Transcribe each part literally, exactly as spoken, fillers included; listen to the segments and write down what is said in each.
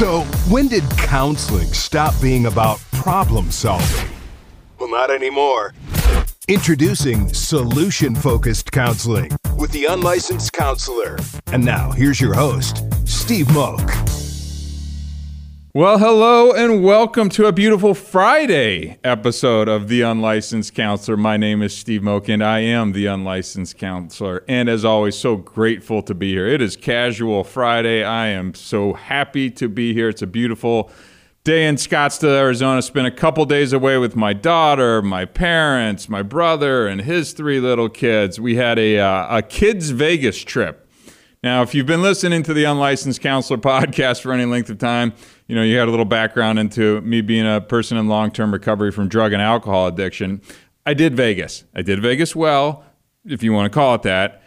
So, when did counseling stop being about problem solving? Well, not anymore. Introducing solution-focused counseling with the Unlicensed Counselor. And now, here's your host, Steve Moak. Well, hello and welcome to a beautiful Friday episode of The Unlicensed Counselor. My name is Steve Moak and I am The Unlicensed Counselor. And as always, so grateful to be here. It is Casual Friday. I am so happy to be here. It's a beautiful day in Scottsdale, Arizona. Spent a couple days away with my daughter, my parents, my brother, and his three little kids. We had a, uh, a kids Vegas trip. Now, if you've been listening to the Unlicensed Counselor podcast for any length of time, you know, you had a little background into me being a person in long-term recovery from drug and alcohol addiction. I did Vegas. I did Vegas well, if you want to call it that.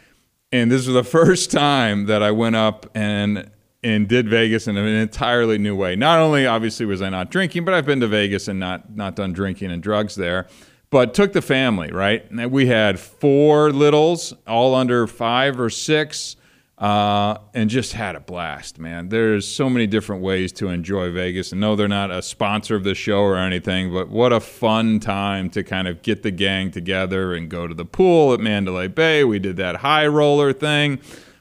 And this was the first time that I went up and and did Vegas in an entirely new way. Not only, obviously, was I not drinking, but I've been to Vegas and not, not done drinking and drugs there. But took the family, right? And we had four littles, all under five or six. Uh, and just had a blast, man. There's so many different ways to enjoy Vegas. And no, they're not a sponsor of the show or anything, but what a fun time to kind of get the gang together and go to the pool at Mandalay Bay. We did that high roller thing.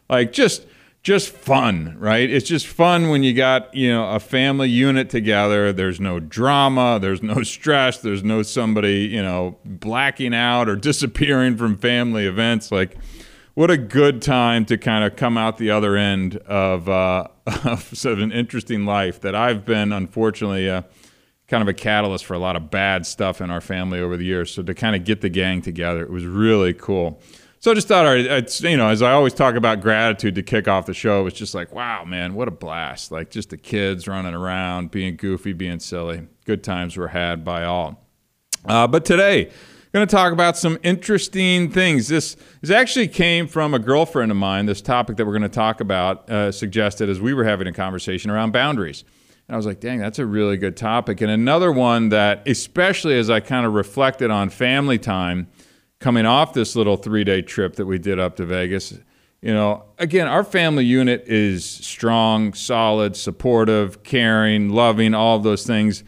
Like just just fun, right? It's just fun when you got, you know, a family unit together. There's no drama. There's no stress. There's no somebody, you know, blacking out or disappearing from family events. Like, what a good time to kind of come out the other end of, uh, of sort of an interesting life that I've been, unfortunately, uh, kind of a catalyst for a lot of bad stuff in our family over the years. So to kind of get the gang together, it was really cool. So I just thought, all right, it's, you know, as I always talk about gratitude to kick off the show, it was just like, wow, man, what a blast. Like just the kids running around, being goofy, being silly. Good times were had by all. Uh, but today, going to talk about some interesting things. This, this actually came from a girlfriend of mine. This topic that we're going to talk about uh, suggested as we were having a conversation around boundaries. And I was like, dang, that's a really good topic. And another one that, especially as I kind of reflected on family time, coming off this little three-day trip that we did up to Vegas, you know, again, our family unit is strong, solid, supportive, caring, loving, all of those things.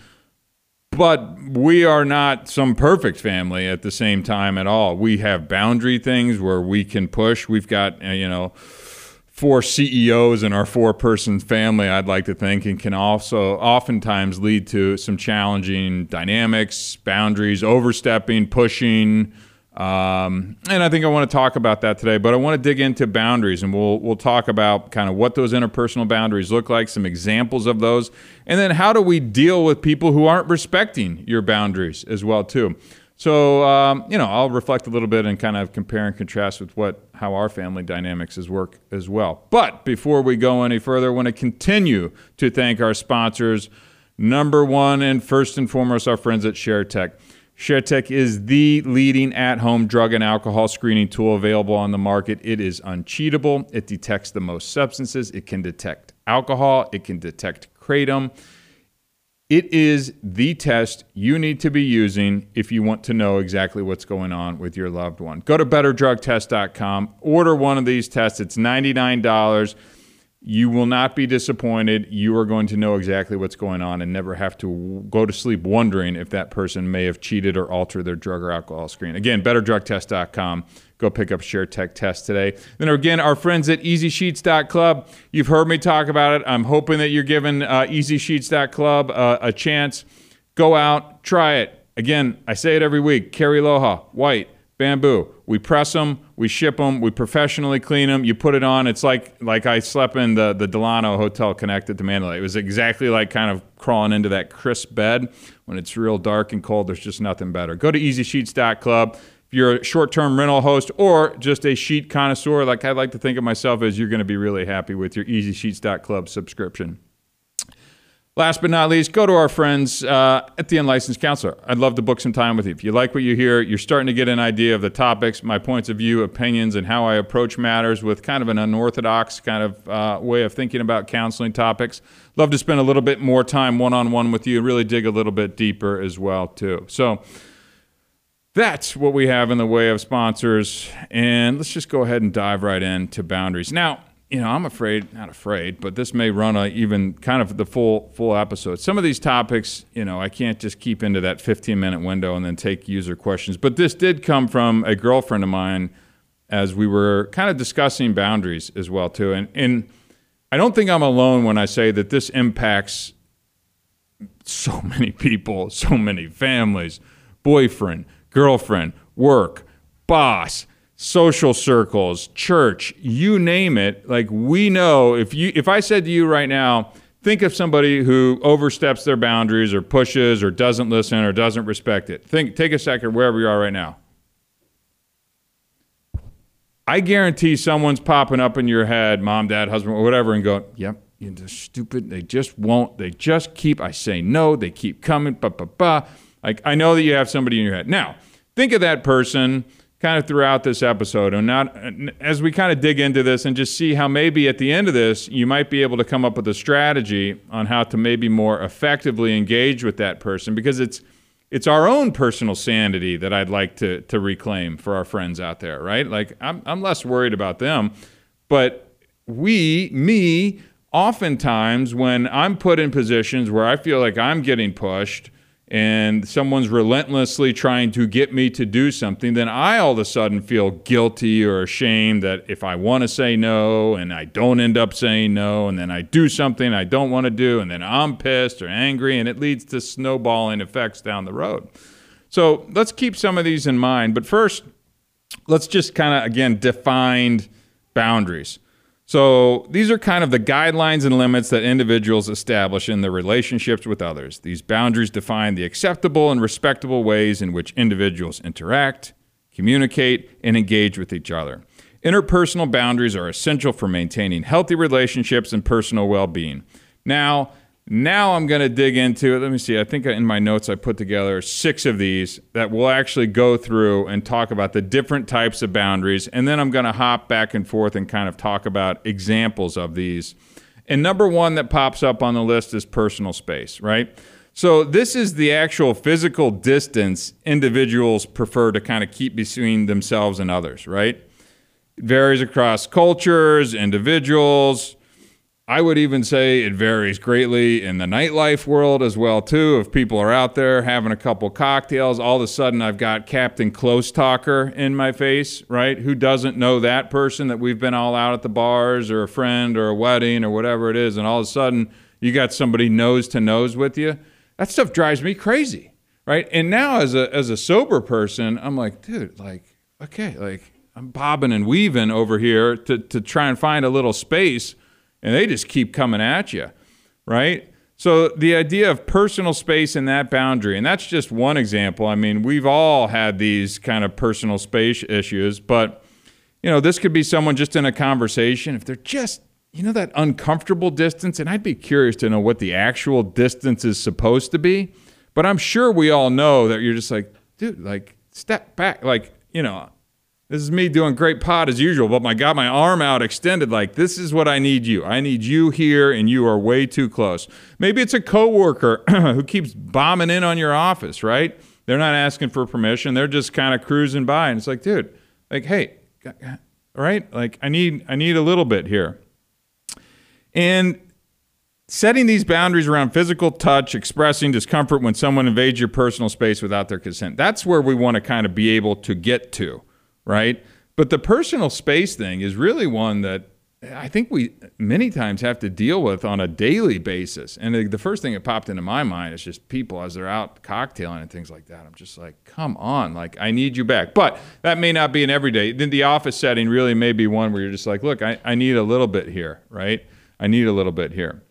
But we are not some perfect family at the same time at all. We have boundary things where we can push. We've got, you know, four C E Os in our four-person family, I'd like to think, and can also oftentimes lead to some challenging dynamics, boundaries, overstepping, pushing. Um, and I think I want to talk about that today, but I want to dig into boundaries, and we'll we'll talk about kind of what those interpersonal boundaries look like, some examples of those, and then how do we deal with people who aren't respecting your boundaries as well too. So, um, you know, I'll reflect a little bit and kind of compare and contrast with what how our family dynamics is work as well. But before we go any further, I want to continue to thank our sponsors, number one and first and foremost, our friends at ShareTech. ShareTech is the leading at-home drug and alcohol screening tool available on the market. It is uncheatable. It detects the most substances. It can detect alcohol. It can detect kratom. It is the test you need to be using if you want to know exactly what's going on with your loved one. Go to better drug test dot com. Order one of these tests. It's ninety-nine dollars. You will not be disappointed. You are going to know exactly what's going on and never have to go to sleep wondering if that person may have cheated or altered their drug or alcohol screen. Again, better drug test dot com. Go pick up ShareTech Test today. Then again, our friends at easy sheets dot club. You've heard me talk about it. I'm hoping that you're giving uh, easy sheets dot club uh, a chance. Go out, try it. Again, I say it every week. Cariloha, white, bamboo. We press them, we ship them, we professionally clean them. You put it on. It's like like I slept in the, the Delano Hotel connected to Mandalay. It was exactly like kind of crawling into that crisp bed. When it's real dark and cold, there's just nothing better. Go to easy sheets dot club. If you're a short-term rental host or just a sheet connoisseur, like I like to think of myself as, you're going to be really happy with your easy sheets dot club subscription. Last but not least, go to our friends uh, at The Unlicensed Counselor. I'd love to book some time with you. If you like what you hear, you're starting to get an idea of the topics, my points of view, opinions, and how I approach matters with kind of an unorthodox kind of uh, way of thinking about counseling topics. Love to spend a little bit more time one-on-one with you and really dig a little bit deeper as well, too. So that's what we have in the way of sponsors. And let's just go ahead and dive right into boundaries. Now, you know, I'm afraid, not afraid, but this may run a, even kind of the full full episode. Some of these topics, you know, I can't just keep into that fifteen-minute window and then take user questions. But this did come from a girlfriend of mine as we were kind of discussing boundaries as well, too. And, and I don't think I'm alone when I say that this impacts so many people, so many families, boyfriend, girlfriend, work, boss, social circles, church, you name it. Like, we know, if you, if I said to you right now, think of somebody who oversteps their boundaries or pushes or doesn't listen or doesn't respect it. Think, take a second wherever you are right now. I guarantee someone's popping up in your head, mom, dad, husband, or whatever, and going, yep, you're stupid. They just won't. They just keep, I say no, they keep coming, ba, ba, ba. Like, I know that you have somebody in your head. Now, think of that person kind of throughout this episode, and not as we kind of dig into this and just see how maybe at the end of this you might be able to come up with a strategy on how to maybe more effectively engage with that person, because it's it's our own personal sanity that I'd like to to reclaim for our friends out there, right? Like, I'm I'm less worried about them, but we me oftentimes when I'm put in positions where I feel like I'm getting pushed and someone's relentlessly trying to get me to do something, then I all of a sudden feel guilty or ashamed that if I want to say no and I don't end up saying no, and then I do something I don't want to do, and then I'm pissed or angry, and it leads to snowballing effects down the road. So let's keep some of these in mind. But first, let's just kind of, again, define boundaries. So these are kind of the guidelines and limits that individuals establish in their relationships with others. These boundaries define the acceptable and respectable ways in which individuals interact, communicate, and engage with each other. Interpersonal boundaries are essential for maintaining healthy relationships and personal well-being. Now, now I'm going to dig into it. Let me see. I think in my notes I put together six of these that we'll actually go through and talk about the different types of boundaries. And then I'm going to hop back and forth and kind of talk about examples of these. And number one that pops up on the list is personal space, right? So this is the actual physical distance individuals prefer to kind of keep between themselves and others, right? It varies across cultures, individuals. I would even say it varies greatly in the nightlife world as well, too. If people are out there having a couple cocktails, all of a sudden I've got Captain Close Talker in my face, right? Who doesn't know that person that we've been all out at the bars, or a friend or a wedding or whatever it is, and all of a sudden you got somebody nose to nose with you? That stuff drives me crazy, right? And now as a as a sober person, I'm like, dude, like, okay, like I'm bobbing and weaving over here to to try and find a little space, and they just keep coming at you, right? So the idea of personal space in that boundary, and that's just one example. I mean, we've all had these kind of personal space issues, but, you know, this could be someone just in a conversation. If they're just, you know, that uncomfortable distance, and I'd be curious to know what the actual distance is supposed to be, but I'm sure we all know that you're just like, dude, like, step back. Like, you know, this is me doing great pod as usual, but my God, my arm out extended, like, this is what I need you. I need you here, and you are way too close. Maybe it's a coworker who keeps bombing in on your office, right? They're not asking for permission. They're just kind of cruising by, and it's like, dude, like, hey, all right? Like, I need, I need a little bit here. And setting these boundaries around physical touch, expressing discomfort when someone invades your personal space without their consent, that's where we want to kind of be able to get to, right? But the personal space thing is really one that I think we many times have to deal with on a daily basis. And the first thing that popped into my mind is just people as they're out cocktailing and things like that. I'm just like, come on, like, I need you back. But that may not be an everyday. Then the office setting really may be one where you're just like, look, I, I need a little bit here, right? I need a little bit here.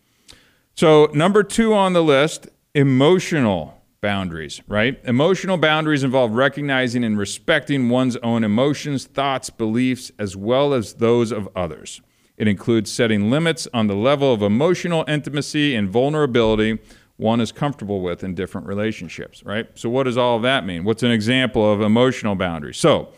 So number two on the list, emotional boundaries, right? Emotional boundaries involve recognizing and respecting one's own emotions, thoughts, beliefs, as well as those of others. It includes setting limits on the level of emotional intimacy and vulnerability one is comfortable with in different relationships, right? So what does all of that mean? What's an example of emotional boundaries? So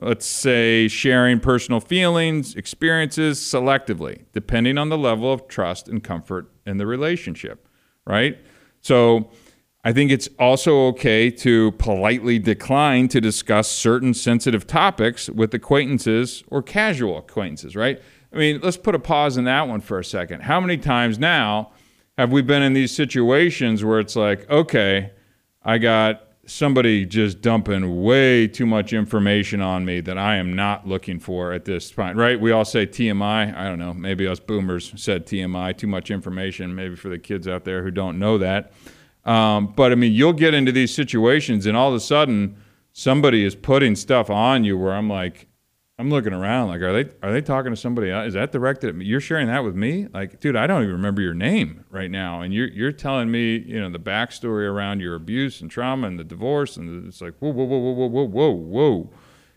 let's say sharing personal feelings, experiences selectively, depending on the level of trust and comfort in the relationship, right? So I think it's also okay to politely decline to discuss certain sensitive topics with acquaintances or casual acquaintances, right? I mean, let's put a pause in that one for a second. How many times now have we been in these situations where it's like, okay, I got somebody just dumping way too much information on me that I am not looking for at this point, right? We all say T M I. I don't know. Maybe us boomers said T M I, too much information, maybe for the kids out there who don't know that. Um, but, I mean, you'll get into these situations, and all of a sudden somebody is putting stuff on you where I'm like, I'm looking around like, are they are they talking to somebody else? Is that directed at me? You're sharing that with me? Like, dude, I don't even remember your name right now. And you're, you're telling me, you know, the backstory around your abuse and trauma and the divorce. And it's like, whoa, whoa, whoa, whoa, whoa, whoa, whoa.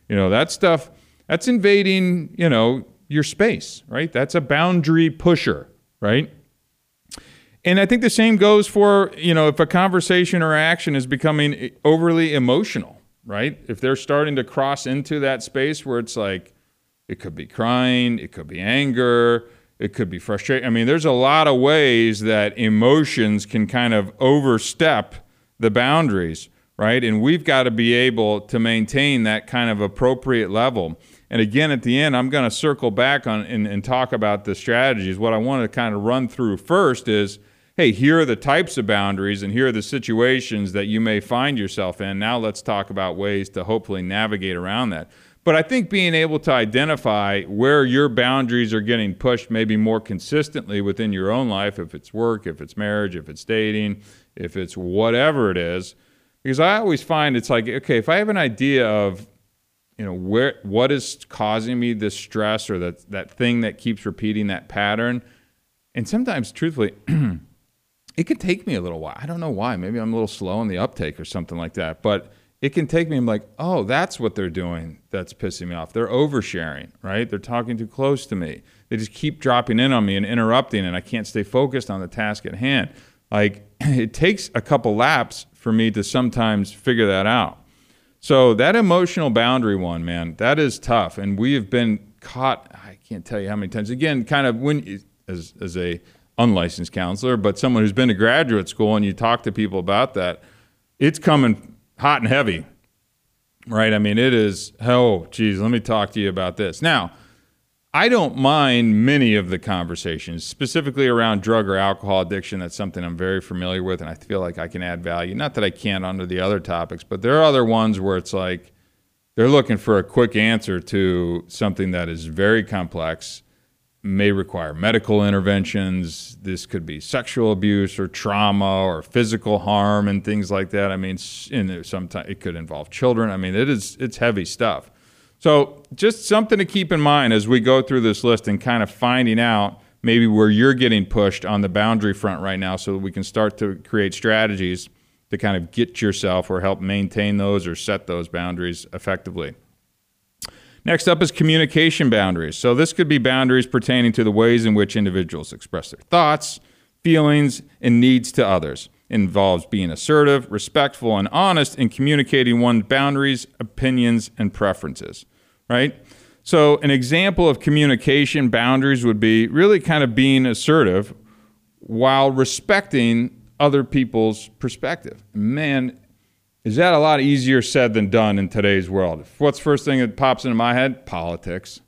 You know, that stuff, that's invading, you know, your space, right? That's a boundary pusher, right? And I think the same goes for, you know, if a conversation or action is becoming overly emotional, right? If they're starting to cross into that space where it's like, it could be crying, it could be anger, it could be frustration. I mean, there's a lot of ways that emotions can kind of overstep the boundaries, right? And we've got to be able to maintain that kind of appropriate level. And again, at the end, I'm going to circle back on and, and talk about the strategies. What I want to kind of run through first is, hey, here are the types of boundaries and here are the situations that you may find yourself in. Now let's talk about ways to hopefully navigate around that. But I think being able to identify where your boundaries are getting pushed maybe more consistently within your own life, if it's work, if it's marriage, if it's dating, if it's whatever it is, because I always find it's like, okay, if I have an idea of, you know, where, what is causing me this stress or that, that thing that keeps repeating that pattern, and sometimes truthfully, it can take me a little while. I don't know why. Maybe I'm a little slow in the uptake or something like that. But it can take me. I'm like, oh, that's what they're doing that's pissing me off. They're oversharing, right? They're talking too close to me. They just keep dropping in on me and interrupting, and I can't stay focused on the task at hand. Like, it takes a couple laps for me to sometimes figure that out. So that emotional boundary one, man, that is tough. And we have been caught, I can't tell you how many times. Again, kind of when as as a... unlicensed counselor, but someone who's been to graduate school and you talk to people about that, it's coming hot and heavy, right? I mean, it is, oh, geez, let me talk to you about this. Now, I don't mind many of the conversations, specifically around drug or alcohol addiction. That's something I'm very familiar with, and I feel like I can add value. Not that I can't under the other topics, but there are other ones where it's like they're looking for a quick answer to something that is very complex, may require medical interventions. This could be sexual abuse or trauma or physical harm and things like that. I mean, and sometimes it could involve children. I mean, it is, it's heavy stuff. So just something to keep in mind as we go through this list and kind of finding out maybe where you're getting pushed on the boundary front right now so that we can start to create strategies to kind of get yourself or help maintain those or set those boundaries effectively. Next up is communication boundaries. So this could be boundaries pertaining to the ways in which individuals express their thoughts, feelings, and needs to others. It involves being assertive, respectful, and honest in communicating one's boundaries, opinions, and preferences, right? So an example of communication boundaries would be really kind of being assertive while respecting other people's perspective. Man, is that a lot easier said than done in today's world? What's the first thing that pops into my head? Politics,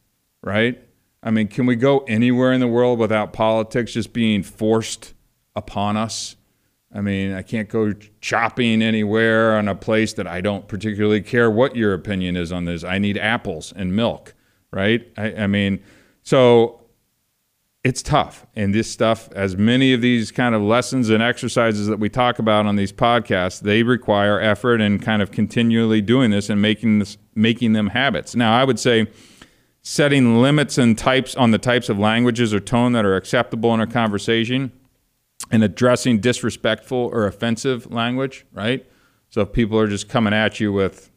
right? I mean, can we go anywhere in the world without politics just being forced upon us? I mean, I can't go shopping anywhere on a place that I don't particularly care what your opinion is on this. I need apples and milk, right? I, I mean, so it's tough. And this stuff, as many of these kind of lessons and exercises that we talk about on these podcasts, they require effort and kind of continually doing this and making this, making them habits. Now, I would say setting limits and types on the types of languages or tone that are acceptable in a conversation and addressing disrespectful or offensive language, right? So if people are just coming at you with,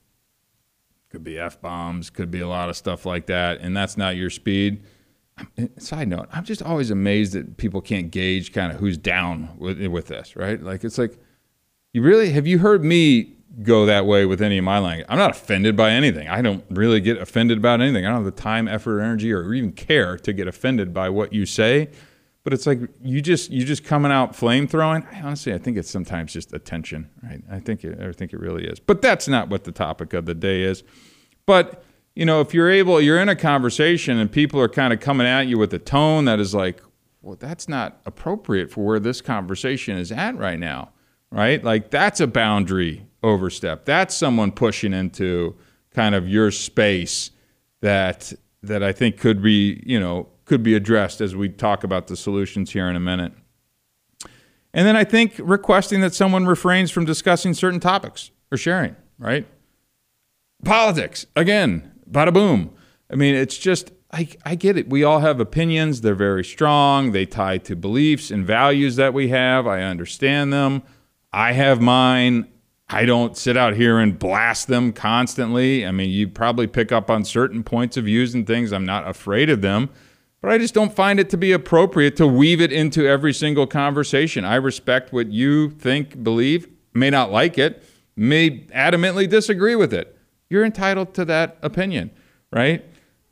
could be F-bombs, could be a lot of stuff like that, and that's not your speed. Side note, I'm just always amazed that people can't gauge kind of who's down with, with this, right? Like, it's like, you really, have you heard me go that way with any of my language? I'm not offended by anything. I don't really get offended about anything. I don't have the time, effort, or energy, or even care to get offended by what you say. But it's like, you just, you just coming out flamethrowing. I honestly, I think it's sometimes just attention, right? I think it, I think it really is. But that's not what the topic of the day is. But you know, if you're able, you're in a conversation and people are kind of coming at you with a tone that is like, well, that's not appropriate for where this conversation is at right now, right? Like, that's a boundary overstep. That's someone pushing into kind of your space that that I think could be, you know, could be addressed as we talk about the solutions here in a minute. And then I think requesting that someone refrains from discussing certain topics or sharing, right? Politics, again, bada boom. I mean, it's just, I, I get it. We all have opinions. They're very strong. They tie to beliefs and values that we have. I understand them. I have mine. I don't sit out here and blast them constantly. I mean, you probably pick up on certain points of views and things. I'm not afraid of them. But I just don't find it to be appropriate to weave it into every single conversation. I respect what you think, believe, may not like it, may adamantly disagree with it. You're entitled to that opinion, right?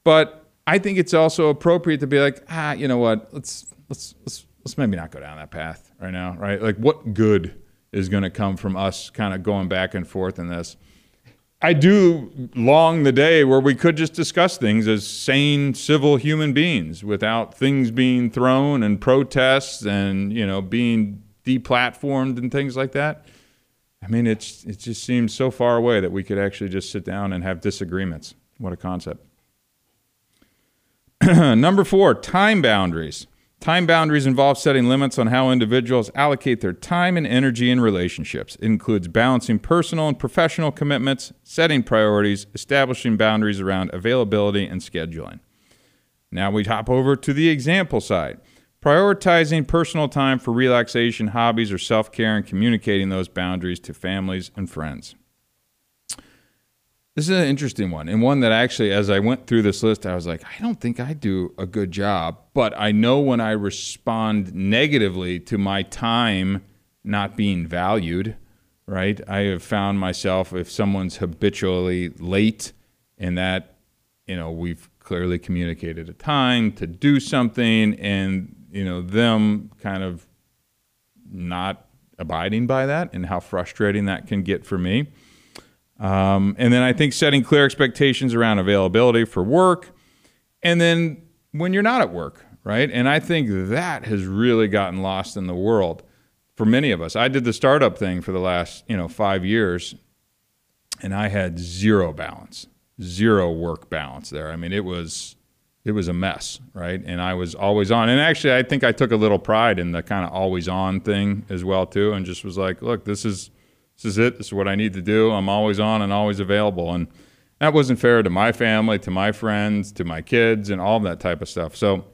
But I think it's also appropriate to be like, ah, you know what? Let's let's let's let's maybe not go down that path right now, right? Like, what good is going to come from us kind of going back and forth in this? I do long the day where we could just discuss things as sane, civil human beings without things being thrown and protests and, you know, being deplatformed and things like that. I mean, it's it just seems so far away that we could actually just sit down and have disagreements. What a concept. Number four, time boundaries. Time boundaries involve setting limits on how individuals allocate their time and energy in relationships. It includes balancing personal and professional commitments, setting priorities, establishing boundaries around availability and scheduling. Now we hop over to the example side. Prioritizing personal time for relaxation, hobbies, or self-care, and communicating those boundaries to families and friends. This is an interesting one, and one that actually, as I went through this list, I was like, I don't think I do a good job, but I know when I respond negatively to my time not being valued, right? I have found myself, if someone's habitually late and that, you know, we've clearly communicated a time to do something, and you know, them kind of not abiding by that and how frustrating that can get for me. Um, and then I think setting clear expectations around availability for work. And then when you're not at work, right? And I think that has really gotten lost in the world for many of us. I did the startup thing for the last, you know, five years, and I had zero balance, zero work balance there. I mean, it was... It was a mess, right? And I was always on. And actually, I think I took a little pride in the kind of always on thing as well, too, and just was like, look, this is this is it. This is what I need to do. I'm always on and always available. And that wasn't fair to my family, to my friends, to my kids, and all that type of stuff. So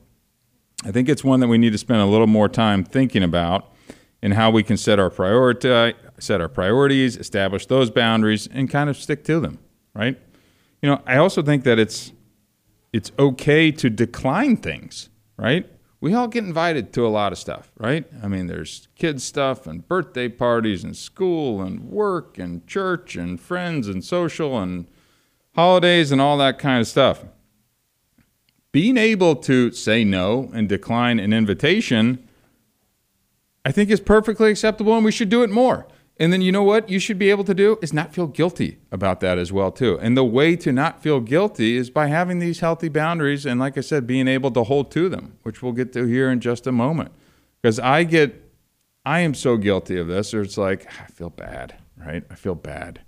I think it's one that we need to spend a little more time thinking about and how we can set our priority, set our priorities, establish those boundaries, and kind of stick to them, right? You know, I also think that it's, It's okay to decline things, right? We all get invited to a lot of stuff, right? I mean, there's kids stuff and birthday parties and school and work and church and friends and social and holidays and all that kind of stuff. Being able to say no and decline an invitation, I think, is perfectly acceptable, and we should do it more. And then you know what you should be able to do is not feel guilty about that as well, too. And the way to not feel guilty is by having these healthy boundaries and, like I said, being able to hold to them, which we'll get to here in just a moment. Because I get, I am so guilty of this, or it's like, I feel bad, right? I feel bad.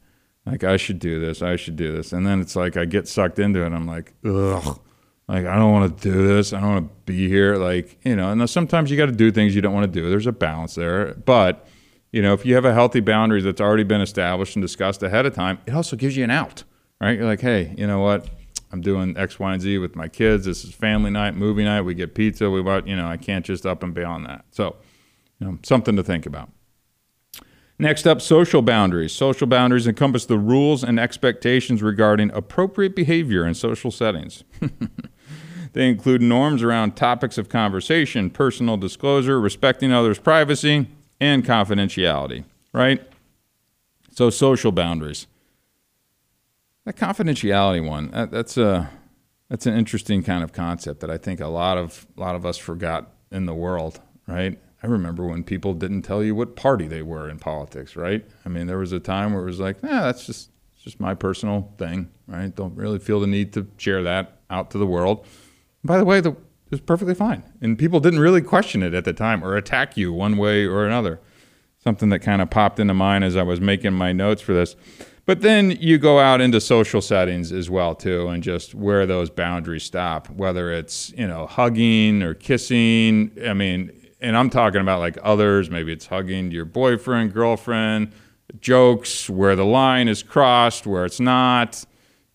Like, I should do this, I should do this. And then it's like I get sucked into it, and I'm like, ugh. Like, I don't want to do this, I don't want to be here. Like, you know, and sometimes you got to do things you don't want to do. There's a balance there. But... you know, if you have a healthy boundary that's already been established and discussed ahead of time, it also gives you an out, right? You're like, hey, you know what? I'm doing X, Y, and Z with my kids. This is family night, movie night. We get pizza. We want, you know, I can't just up and beyond that. So, you know, something to think about. Next up, social boundaries. Social boundaries encompass the rules and expectations regarding appropriate behavior in social settings. They include norms around topics of conversation, personal disclosure, respecting others' privacy, and confidentiality, right? So social boundaries. That confidentiality one, that, that's a that's an interesting kind of concept that I think a lot of a lot of us forgot in the world, right? I remember when people didn't tell you what party they were in politics, right? I mean, there was a time where it was like, nah, that's just just my personal thing, right? Don't really feel the need to share that out to the world. And by the way, the, it was perfectly fine. And people didn't really question it at the time or attack you one way or another. Something that kind of popped into mind as I was making my notes for this. But then you go out into social settings as well, too, and just where those boundaries stop, whether it's, you know, hugging or kissing. I mean, and I'm talking about like others. Maybe it's hugging your boyfriend, girlfriend, jokes, where the line is crossed, where it's not.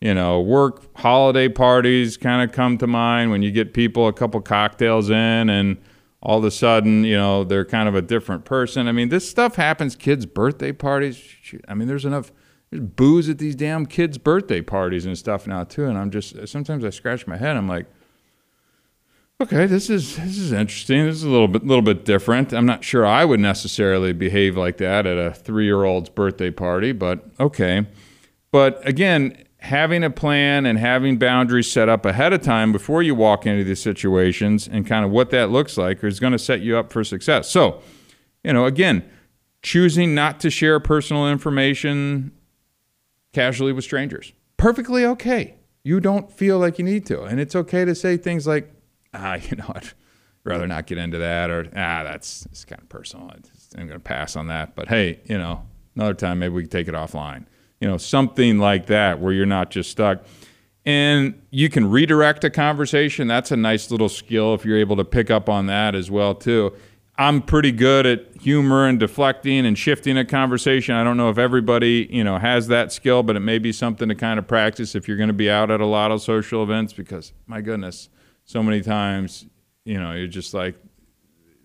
You know, work holiday parties kind of come to mind when you get people a couple cocktails in and all of a sudden, you know, they're kind of a different person. I mean, this stuff happens. Kids' birthday parties. Shoot, I mean, there's enough... There's booze at these damn kids' birthday parties and stuff now too, and I'm just sometimes I scratch my head. I'm like, okay, this is this is interesting. This is a little bit little bit different. I'm not sure I would necessarily behave like that at a three-year-old's birthday party, but okay. But again, having a plan and having boundaries set up ahead of time before you walk into these situations and kind of what that looks like is going to set you up for success. So, you know, again, choosing not to share personal information casually with strangers. Perfectly okay. You don't feel like you need to. And it's okay to say things like, ah, you know, I'd rather not get into that, or ah, that's it's kind of personal. Just, I'm going to pass on that. But hey, you know, another time maybe we can take it offline. You know, something like that where you're not just stuck. And you can redirect a conversation. That's a nice little skill if you're able to pick up on that as well too. I'm pretty good at humor and deflecting and shifting a conversation. I don't know if everybody, you know, has that skill, but it may be something to kind of practice if you're going to be out at a lot of social events, because my goodness, so many times, you know, you're just like,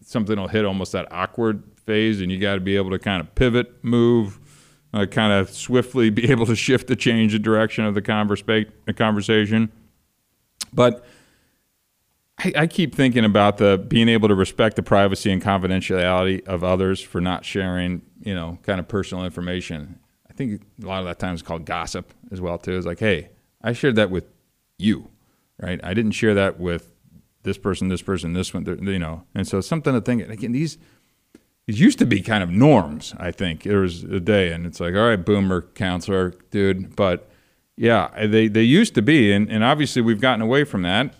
something will hit almost that awkward phase, and you got to be able to kind of pivot, move, uh, kind of swiftly be able to shift the change the direction of the conversa- the conversation. But I keep thinking about the being able to respect the privacy and confidentiality of others for not sharing, you know, kind of personal information. I think a lot of that time is called gossip as well, too. It's like, hey, I shared that with you, right? I didn't share that with this person, this person, this one, you know. And so it's something to think, again, these, these used to be kind of norms, I think. There was a day, and it's like, all right, boomer counselor, dude. But, yeah, they, they used to be, and, and obviously we've gotten away from that.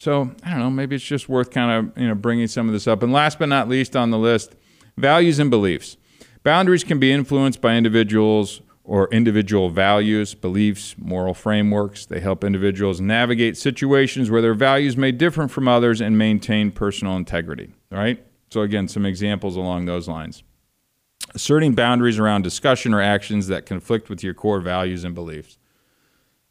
So, I don't know, maybe it's just worth kind of, you know, bringing some of this up. And last but not least on the list, values and beliefs. Boundaries can be influenced by individuals or individual values, beliefs, moral frameworks. They help individuals navigate situations where their values may differ from others and maintain personal integrity, all right? So, again, some examples along those lines. Asserting boundaries around discussion or actions that conflict with your core values and beliefs.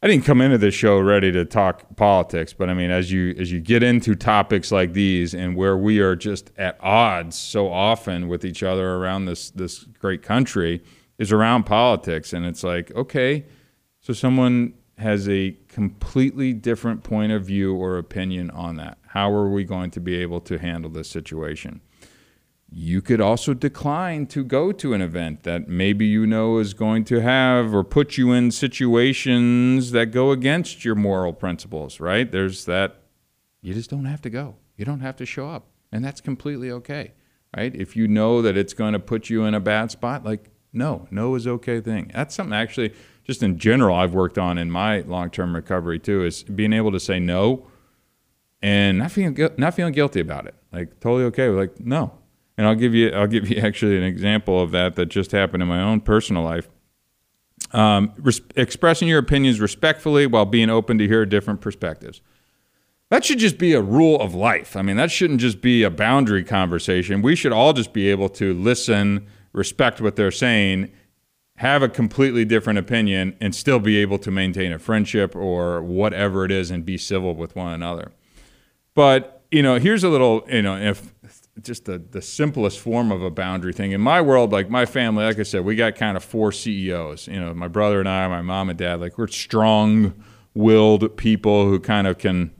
I didn't come into this show ready to talk politics, but I mean, as you as you get into topics like these and where we are just at odds so often with each other around this this great country is around politics. And it's like, okay, so someone has a completely different point of view or opinion on that. How are we going to be able to handle this situation? You could also decline to go to an event that maybe you know is going to have or put you in situations that go against your moral principles, right? There's that, you just don't have to go. You don't have to show up. And that's completely okay, right? If you know that it's going to put you in a bad spot, like no, no is okay thing. That's something actually just in general I've worked on in my long-term recovery too, is being able to say no and not feeling, gu- not feeling guilty about it. Like totally okay with like, no. And I'll give you I'll give you actually an example of that that just happened in my own personal life. Um, res- expressing your opinions respectfully while being open to hear different perspectives. That should just be a rule of life. I mean, that shouldn't just be a boundary conversation. We should all just be able to listen, respect what they're saying, have a completely different opinion, and still be able to maintain a friendship or whatever it is and be civil with one another. But, you know, here's a little, you know, if... just the, the simplest form of a boundary thing. In my world, like my family, like I said, we got kind of four C E Os. You know, my brother and I, my mom and dad, like we're strong-willed people who kind of can,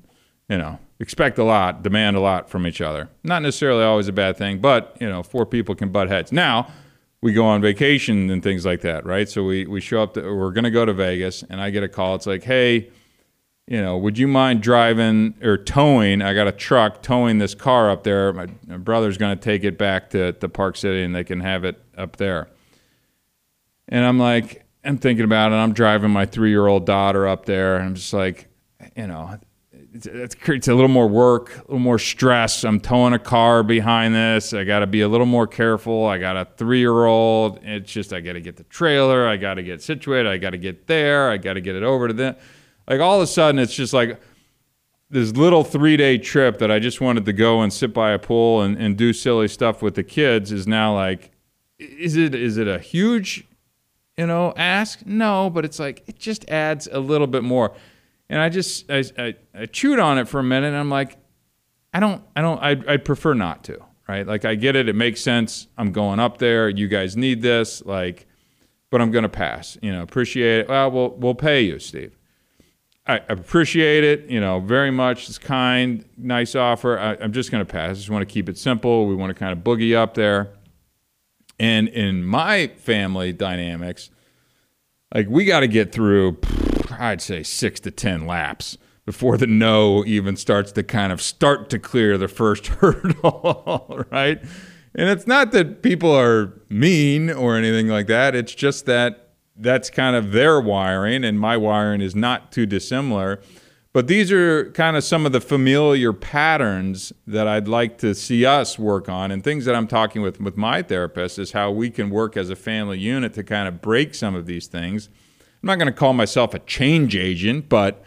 you know, expect a lot, demand a lot from each other. Not necessarily always a bad thing, but, you know, four people can butt heads. Now, we go on vacation and things like that, right? So we, we show up, to, we're going to go to Vegas, and I get a call. It's like, hey, you know, would you mind driving or towing? I got a truck towing this car up there. My, my brother's going to take it back to, to Park City and they can have it up there. And I'm like, I'm thinking about it. I'm driving my three-year-old daughter up there, and I'm just like, you know, it's, it's, it's a little more work, a little more stress. I'm towing a car behind this. I got to be a little more careful. I got a three-year-old. It's just I got to get the trailer. I got to get situated. I got to get there. I got to get it over to them. Like, all of a sudden, it's just like this little three-day trip that I just wanted to go and sit by a pool and, and do silly stuff with the kids is now like, is it is it a huge, you know, ask? No, but it's like it just adds a little bit more. And I just I, I, I chewed on it for a minute, and I'm like, I don't I don't I'd, I'd prefer not to, right? Like, I get it, it makes sense. I'm going up there. You guys need this, like, but I'm gonna pass. You know, appreciate it. Well, we'll we'll pay you, Steve. I appreciate it, you know, very much. It's kind, nice offer. I, I'm just going to pass. I just want to keep it simple. We want to kind of boogie up there. And in my family dynamics, like, we got to get through, I'd say, six to ten laps before the no even starts to kind of start to clear the first hurdle, right? And it's not that people are mean or anything like that. It's just that that's kind of their wiring, and my wiring is not too dissimilar. But these are kind of some of the familiar patterns that I'd like to see us work on, and things that I'm talking with with my therapist is how we can work as a family unit to kind of break some of these things. I'm not going to call myself a change agent, but,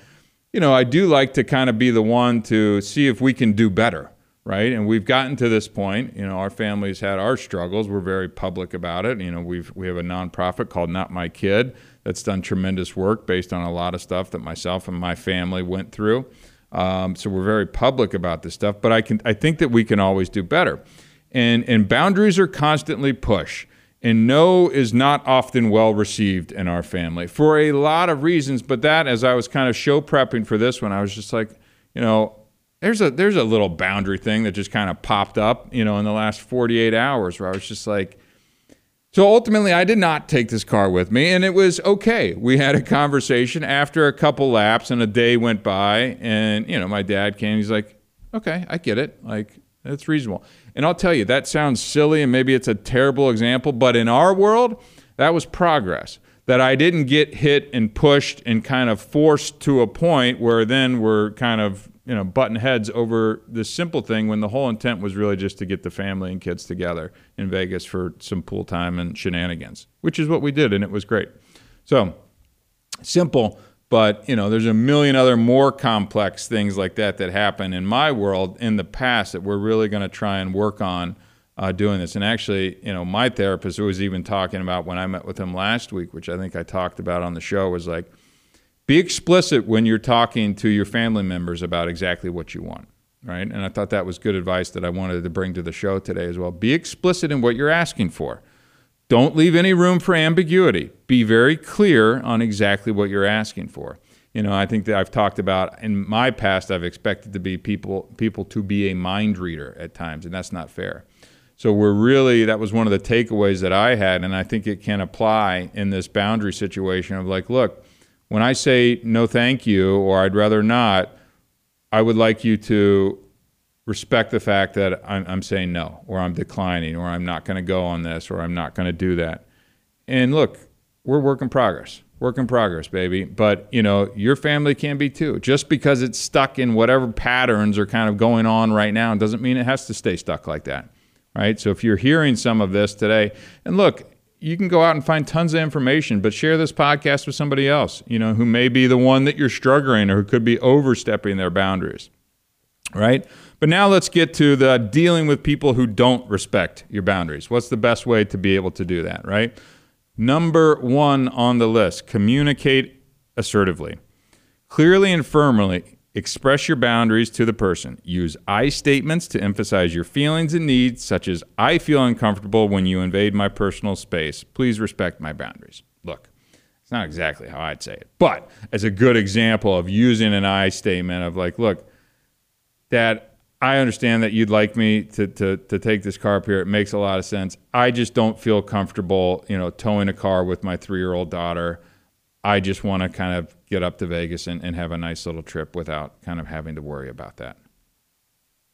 you know, I do like to kind of be the one to see if we can do better, right? And we've gotten to this point. You know, our family's had our struggles. We're very public about it. You know, we've we have a nonprofit called Not My Kid that's done tremendous work based on a lot of stuff that myself and my family went through. Um, so we're very public about this stuff. But I can I think that we can always do better. And and boundaries are constantly pushed. And no is not often well received in our family for a lot of reasons. But that, as I was kind of show prepping for this one, I was just like, you know, There's a there's a little boundary thing that just kind of popped up, you know, in the last forty-eight hours, where I was just like, so ultimately I did not take this car with me, and it was okay. We had a conversation after a couple laps, and a day went by, and, you know, my dad came. He's like, okay, I get it. Like, that's reasonable. And I'll tell you, that sounds silly, and maybe it's a terrible example, but in our world, that was progress. That I didn't get hit and pushed and kind of forced to a point where then we're kind of, you know, button heads over this simple thing when the whole intent was really just to get the family and kids together in Vegas for some pool time and shenanigans, which is what we did, and it was great. So simple, but, you know, there's a million other more complex things like that that happen in my world in the past that we're really going to try and work on uh, doing this. And actually, you know, my therapist was even talking about when I met with him last week, which I think I talked about on the show, was like, be explicit when you're talking to your family members about exactly what you want, right? And I thought that was good advice that I wanted to bring to the show today as well. Be explicit in what you're asking for. Don't leave any room for ambiguity. Be very clear on exactly what you're asking for. You know, I think that I've talked about in my past, I've expected to be people, people to be a mind reader at times, and that's not fair. So we're really, that was one of the takeaways that I had, and I think it can apply in this boundary situation of like, look, when I say no thank you, or I'd rather not, I would like you to respect the fact that I'm, I'm saying no, or I'm declining, or I'm not going to go on this, or I'm not going to do that. And look, we're work in progress, work in progress, baby. But, you know, your family can be too. Just because it's stuck in whatever patterns are kind of going on right now doesn't mean it has to stay stuck like that, right? So if you're hearing some of this today, and look, you can go out and find tons of information, but share this podcast with somebody else, you know, who may be the one that you're struggling, or who could be overstepping their boundaries, right? But now let's get to the dealing with people who don't respect your boundaries. What's the best way to be able to do that, right? Number one on the list, communicate assertively. Clearly and firmly express your boundaries to the person. Use I statements to emphasize your feelings and needs, such as, I feel uncomfortable when you invade my personal space. Please respect my boundaries. Look, it's not exactly how I'd say it, but as a good example of using an I statement of like, look, Dad, I understand that you'd like me to, to, to take this car up here. It makes a lot of sense. I just don't feel comfortable, you know, towing a car with my three-year-old daughter. I just want to kind of get up to Vegas and, and have a nice little trip without kind of having to worry about that.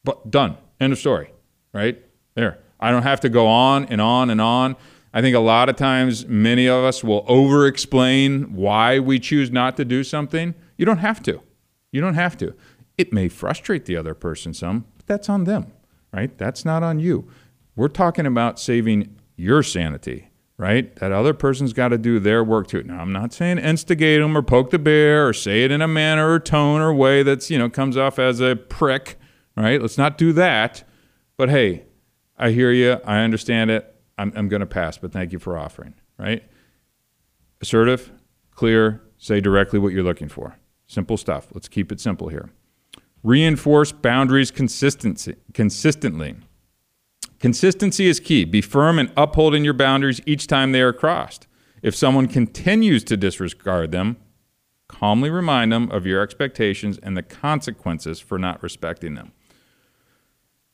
But done. End of story. Right there. I don't have to go on and on and on. I I think a lot of times many of us will over-explain why we choose not to do something. You don't have to. You don't have to. It may frustrate the other person some, but that's on them, right? That's not on you. We're talking about saving your sanity, right? That other person's got to do their work to it. Now, I'm not saying instigate them or poke the bear or say it in a manner or tone or way that's, you know, comes off as a prick, right? Let's not do that. But hey, I hear you. I understand it. I'm, I'm going to pass, but thank you for offering, right? Assertive, clear, say directly what you're looking for. Simple stuff. Let's keep it simple here. Reinforce boundaries consistency, consistently. Consistency is key. Be firm in upholding your boundaries each time they are crossed. If someone continues to disregard them, calmly remind them of your expectations and the consequences for not respecting them.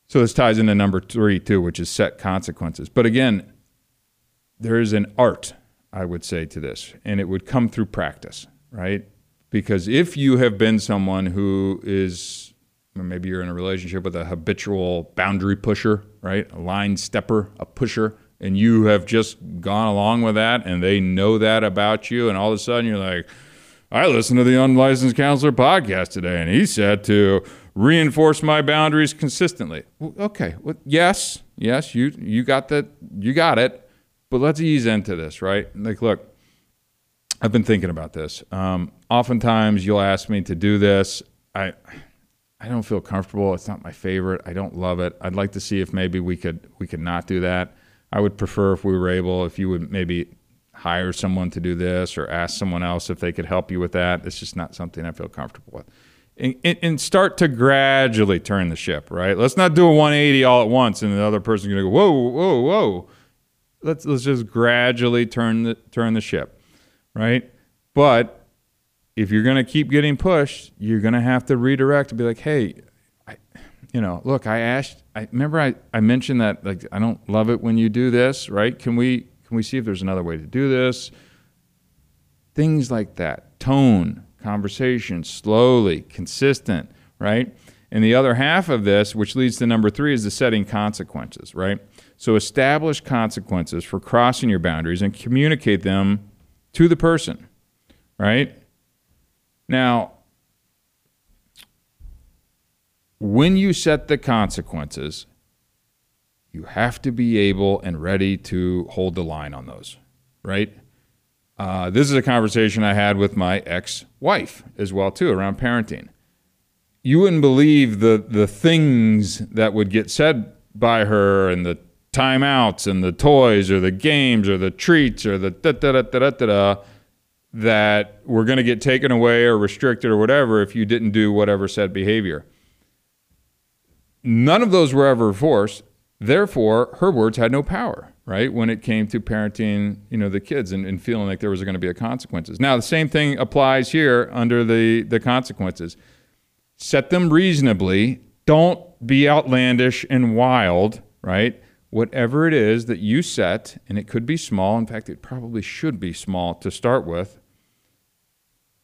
So this ties into number three, too, which is set consequences. But again, there is an art, I would say, to this, and it would come through practice, right? Because if you have been someone who is, or maybe you're in a relationship with a habitual boundary pusher, right? A line stepper, a pusher, and you have just gone along with that and they know that about you, and all of a sudden you're like, I listened to the Unlicensed Counselor podcast today and he said to reinforce my boundaries consistently. Well, okay, well, yes, yes, you you got that, you got it, but let's ease into this, right? Like, look, I've been thinking about this. Um, oftentimes you'll ask me to do this. I I don't feel comfortable. It's not my favorite. I don't love it. I'd like to see if maybe we could we could not do that. I would prefer if we were able, if you would maybe hire someone to do this or ask someone else if they could help you with that. It's just not something I feel comfortable with. And, and, and start to gradually turn the ship, right? Let's not do a one eighty all at once and the other person's going to go, whoa, whoa, whoa. Let's let's just gradually turn the turn the ship. Right? But if you're going to keep getting pushed, you're going to have to redirect and be like, hey, I, you know, look, I asked, I remember I, I mentioned that, like, I don't love it when you do this, right? Can we, can we see if there's another way to do this? Things like that. Tone, conversation, slowly, consistent, right? And the other half of this, which leads to number three, is the setting consequences, right? So establish consequences for crossing your boundaries and communicate them to the person, right? Now, when you set the consequences, you have to be able and ready to hold the line on those, right? Uh, this is a conversation I had with my ex-wife as well, too, around parenting. You wouldn't believe the, the things that would get said by her and the timeouts and the toys or the games or the treats or the da da da da da da that were going to get taken away or restricted or whatever if you didn't do whatever said behavior. None of those were ever forced. Therefore, her words had no power, right? When it came to parenting, you know, the kids and, and feeling like there was going to be a consequences. Now, the same thing applies here under the, the consequences. Set them reasonably. Don't be outlandish and wild, right? Whatever it is that you set, and it could be small. In fact, it probably should be small to start with,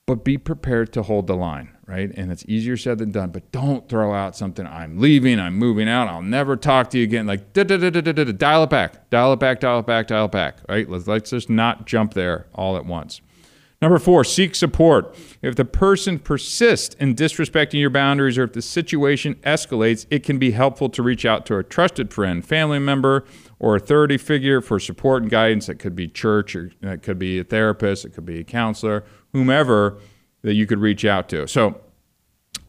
but be prepared to hold the line, right? And it's easier said than done, but don't throw out something, I'm leaving, I'm moving out, I'll never talk to you again. Like, da da da da da da, dial it back, dial it back, dial it back, dial it back, right? Let's, let's just not jump there all at once. Number four, seek support. If the person persists in disrespecting your boundaries or if the situation escalates, it can be helpful to reach out to a trusted friend, family member, or authority figure for support and guidance. That could be church, or it could be a therapist, it could be a counselor, whomever that you could reach out to. So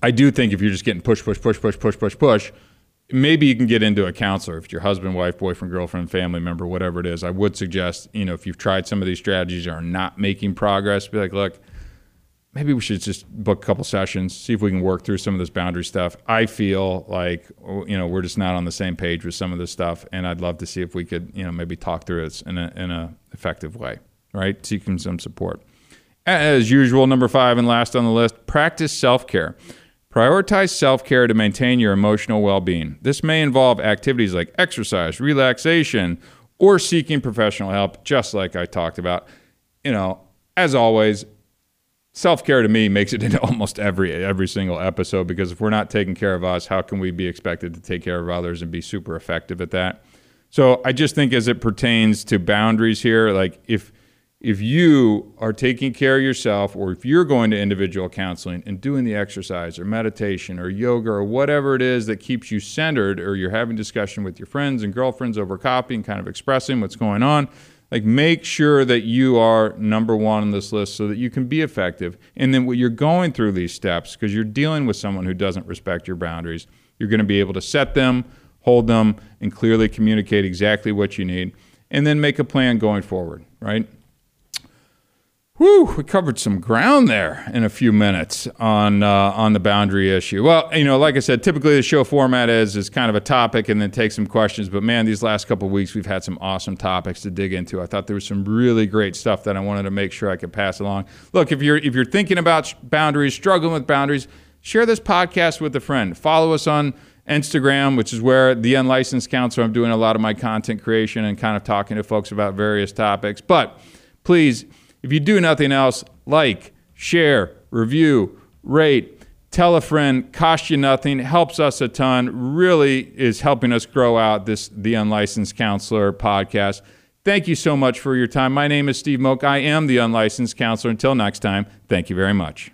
I do think if you're just getting push, push, push, push, push, push, push, maybe you can get into a counselor if it's your husband, wife, boyfriend, girlfriend, family member, whatever it is. I would suggest, you know, if you've tried some of these strategies and are not making progress, be like, look, maybe we should just book a couple sessions, see if we can work through some of this boundary stuff. I feel like, you know, we're just not on the same page with some of this stuff, and I'd love to see if we could, you know, maybe talk through this in a in a effective way, right? Seeking some support. As usual, number five and last on the list, practice self-care. Prioritize self-care to maintain your emotional well-being. This may involve activities like exercise, relaxation, or seeking professional help, just like I talked about. You know, as always, self-care to me makes it into almost every every single episode, because if we're not taking care of us, how can we be expected to take care of others and be super effective at that? So I just think as it pertains to boundaries here, like if if you are taking care of yourself, or if you're going to individual counseling and doing the exercise or meditation or yoga or whatever it is that keeps you centered, or you're having discussion with your friends and girlfriends over coffee and kind of expressing what's going on, like make sure that you are number one on this list so that you can be effective. And then when you're going through these steps, because you're dealing with someone who doesn't respect your boundaries, you're going to be able to set them, hold them, and clearly communicate exactly what you need, and then make a plan going forward, right? Whew, we covered some ground there in a few minutes on uh, on the boundary issue. Well, you know, like I said, typically the show format is is kind of a topic and then take some questions. But man, these last couple of weeks, we've had some awesome topics to dig into. I thought there was some really great stuff that I wanted to make sure I could pass along. Look, if you're if you're thinking about boundaries, struggling with boundaries, share this podcast with a friend. Follow us on Instagram, which is where the Unlicensed Counselor, I'm doing a lot of my content creation and kind of talking to folks about various topics. But please, if you do nothing else, like, share, review, rate, tell a friend, costs you nothing, helps us a ton, really is helping us grow out this The Unlicensed Counselor podcast. Thank you so much for your time. My name is Steve Moak. I am The Unlicensed Counselor. Until next time, thank you very much.